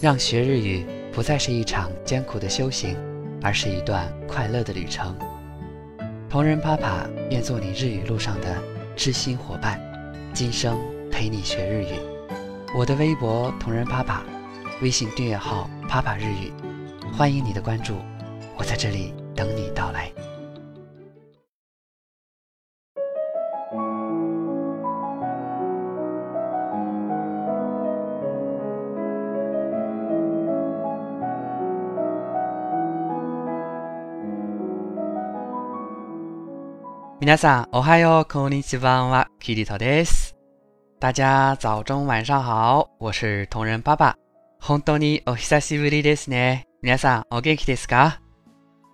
让学日语不再是一场艰苦的修行，而是一段快乐的旅程。同人啪啪愿做你日语路上的知心伙伴，今生陪你学日语。我的微博同人啪啪，微信订阅号啪啪日语，欢迎你的关注，我在这里等你到来。皆さんおはようこんにちは、キリトです。大家早中晚上好，我是同人爸爸。本当にお久しぶりですね。皆さんお元気ですか？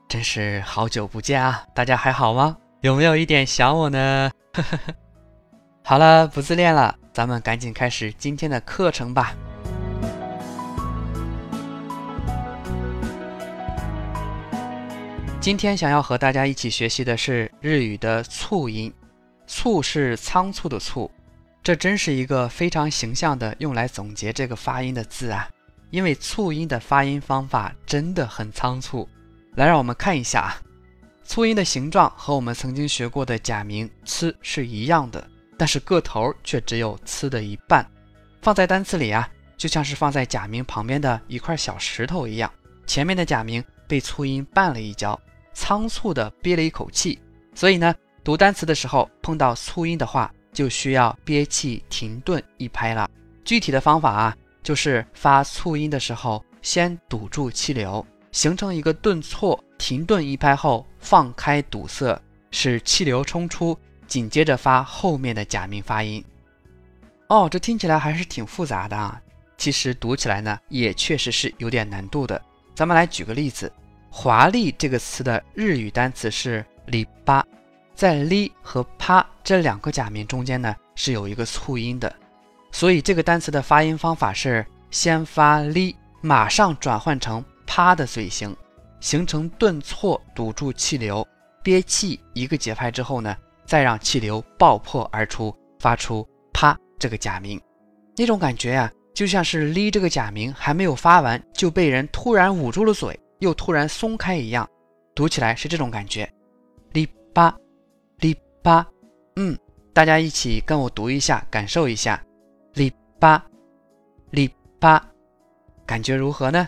真是好久不见啊，大家还好吗？有没有一点想我呢？好了，不自恋了，咱们赶紧开始今天的课程吧。今天想要和大家一起学习的是日语的促音，促是仓促的促，这真是一个非常形象的用来总结这个发音的字啊，因为促音的发音方法真的很仓促。来，让我们看一下啊，促音的形状和我们曾经学过的假名呲是一样的，但是个头却只有呲的一半，放在单词里啊，就像是放在假名旁边的一块小石头一样，前面的假名被促音绊了一跤，仓促地憋了一口气，所以呢，读单词的时候碰到促音的话，就需要憋气停顿一拍了。具体的方法啊，就是发促音的时候，先堵住气流，形成一个顿挫，停顿一拍后放开堵塞，使气流冲出，紧接着发后面的假名发音。哦，这听起来还是挺复杂的啊，其实读起来呢，也确实是有点难度的。咱们来举个例子。华丽这个词的日语单词是立巴，在立和啪这两个假名中间呢是有一个促音的，所以这个单词的发音方法是先发立，马上转换成啪的嘴型，形成顿挫，堵住气流，憋气一个节拍之后呢，再让气流爆破而出，发出啪这个假名。那种感觉啊，就像是立这个假名还没有发完就被人突然捂住了嘴，又突然松开一样，读起来是这种感觉。立巴，立巴，大家一起跟我读一下，感受一下。立巴，立巴，感觉如何呢？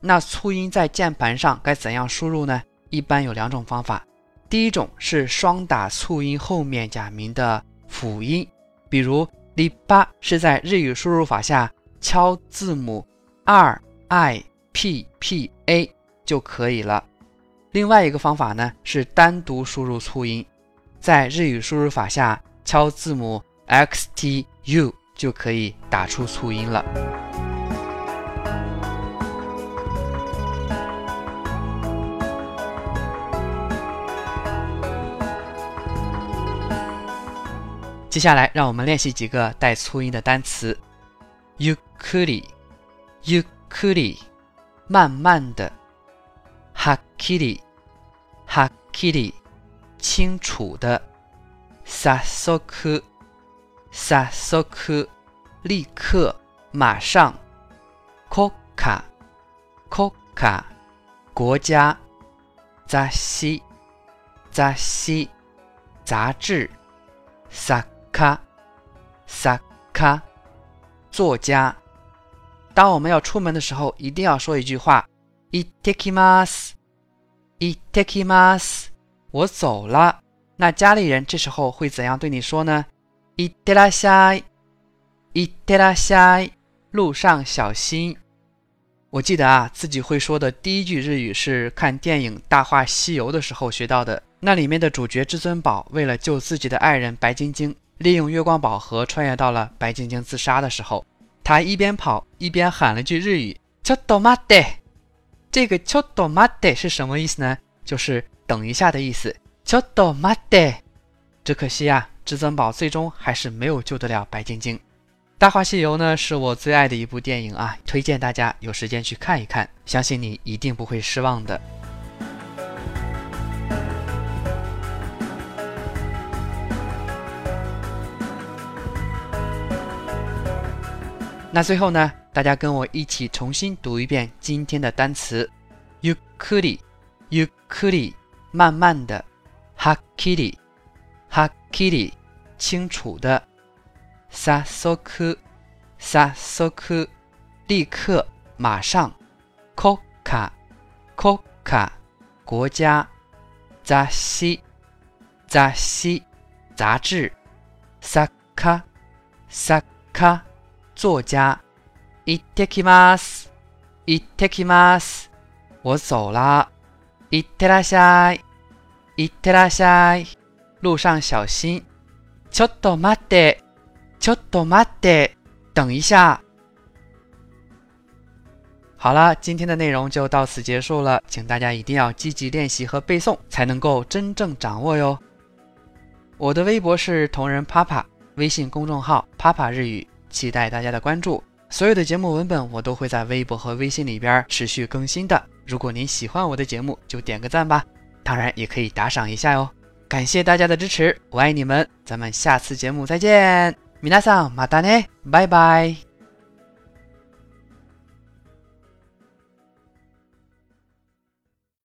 那促音在键盘上该怎样输入呢？一般有两种方法，第一种是双打促音后面假名的辅音，比如立巴是在日语输入法下敲字母 RIPPA 就可以了。另外一个方法呢是单独输入促音，在日语输入法下敲字母 XTU 就可以打出促音了。接下来让我们练习几个带促音的单词。ゆっくり，ゆっくり，慢慢的。はっきり，はっきり，清楚的。さっそく，さっそく，立刻，马上。国家，国家，国家。雑誌，雑誌，杂志。作家，作家，作家。当我们要出门的时候，一定要说一句话，いってきます，いってきます，我走了。那家里人这时候会怎样对你说呢？いってらっしゃい，いってらっしゃい，路上小心。我记得啊，自己会说的第一句日语是看电影《大话西游》的时候学到的。那里面的主角至尊宝为了救自己的爱人白晶晶，利用月光宝盒穿越到了白晶晶自杀的时候。他一边跑一边喊了句日语ちょっと待って。这个ちょっと待って是什么意思呢？就是等一下的意思，ちょっと待って。只可惜啊，至尊宝最终还是没有救得了白晶晶。大话西游呢是我最爱的一部电影啊，推荐大家有时间去看一看，相信你一定不会失望的。那最后呢，大家跟我一起重新读一遍今天的单词。ゆっくり、ゆっくり，慢慢的。はっきり、はっきり，清楚的。さっそく、さっそく，立刻，马上。国家、国家，国家。雑誌、雑誌，杂志。作家、作家，作家。いってきます、いってきます，我走了。いってらっしゃい、いってらっしゃい，路上小心。ちょっと待って、ちょっと待って，等一下。好了，今天的内容就到此结束了，请大家一定要积极练习和背诵，才能够真正掌握哟。我的微博是同人啪啪，微信公众号啪啪日语，期待大家的关注。所有的节目文本我都会在微博和微信里边持续更新的，如果您喜欢我的节目就点个赞吧，当然也可以打赏一下哟。感谢大家的支持，我爱你们，咱们下次节目再见。皆さんまたね，拜拜。